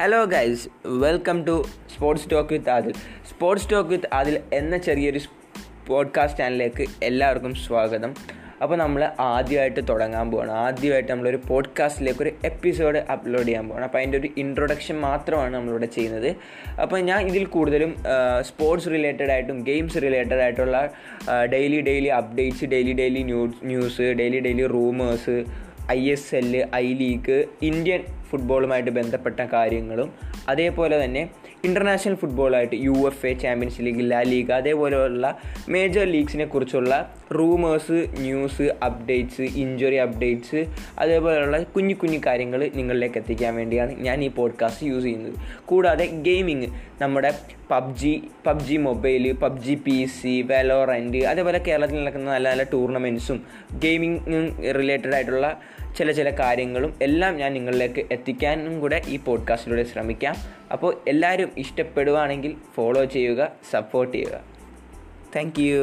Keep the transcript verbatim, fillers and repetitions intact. Hello guys, welcome to sports talk with Adil. Sports talk with Adil എന്ന ചെറിയൊരു podcast ചാനലിലേക്ക് എല്ലാവർക്കും സ്വാഗതം. അപ്പോൾ നമ്മൾ ആദ്യമായിട്ട് തുടങ്ങാൻ പോവാണ്. ആദ്യമായിട്ട് നമ്മളൊരു പോഡ്കാസ്റ്റിലേക്ക് ഒരു എപ്പിസോഡ് അപ്ലോഡ് ചെയ്യാൻ പോകണം. അപ്പോൾ അതിൻ്റെ ഒരു ഇൻട്രൊഡക്ഷൻ മാത്രമാണ് നമ്മളിവിടെ ചെയ്യുന്നത്. അപ്പോൾ ഞാൻ ഇതിൽ കൂടുതലും സ്പോർട്സ് റിലേറ്റഡ് ആയിട്ടും ഗെയിംസ് റിലേറ്റഡ് ആയിട്ടുള്ള daily daily updates, daily daily news, daily daily rumours, I S L, I league, Indian ഫുട്ബോളുമായിട്ട് ബന്ധപ്പെട്ട കാര്യങ്ങളും, അതേപോലെ തന്നെ ഇൻ്റർനാഷണൽ ഫുട്ബോളായിട്ട് U F A champions league, la league, അതേപോലെയുള്ള മേജർ ലീഗ്സിനെ കുറിച്ചുള്ള rumours, news updates, injury updates, അതേപോലെയുള്ള കുഞ്ഞു കുഞ്ഞു കാര്യങ്ങൾ നിങ്ങളിലേക്ക് എത്തിക്കാൻ വേണ്ടിയാണ് ഞാൻ ഈ പോഡ്കാസ്റ്റ് യൂസ് ചെയ്യുന്നത്. കൂടാതെ ഗെയിമിങ്, നമ്മുടെ PUBG PUBG mobile, PUBG P C, Valorant, അതേപോലെ കേരളത്തിൽ നടക്കുന്ന നല്ല നല്ല ടൂർണമെൻറ്റ്സും ഗെയിമിങ്ങും റിലേറ്റഡായിട്ടുള്ള ചില ചില കാര്യങ്ങളും എല്ലാം ഞാൻ നിങ്ങളിലേക്ക് എത്തിക്കാനും കൂടെ ഈ പോഡ്കാസ്റ്റിലൂടെ ശ്രമിക്കാം. അപ്പോൾ എല്ലാവരും ഇഷ്ടപ്പെടുവാണെങ്കിൽ ഫോളോ ചെയ്യുക, സപ്പോർട്ട് ചെയ്യുക. Thank U.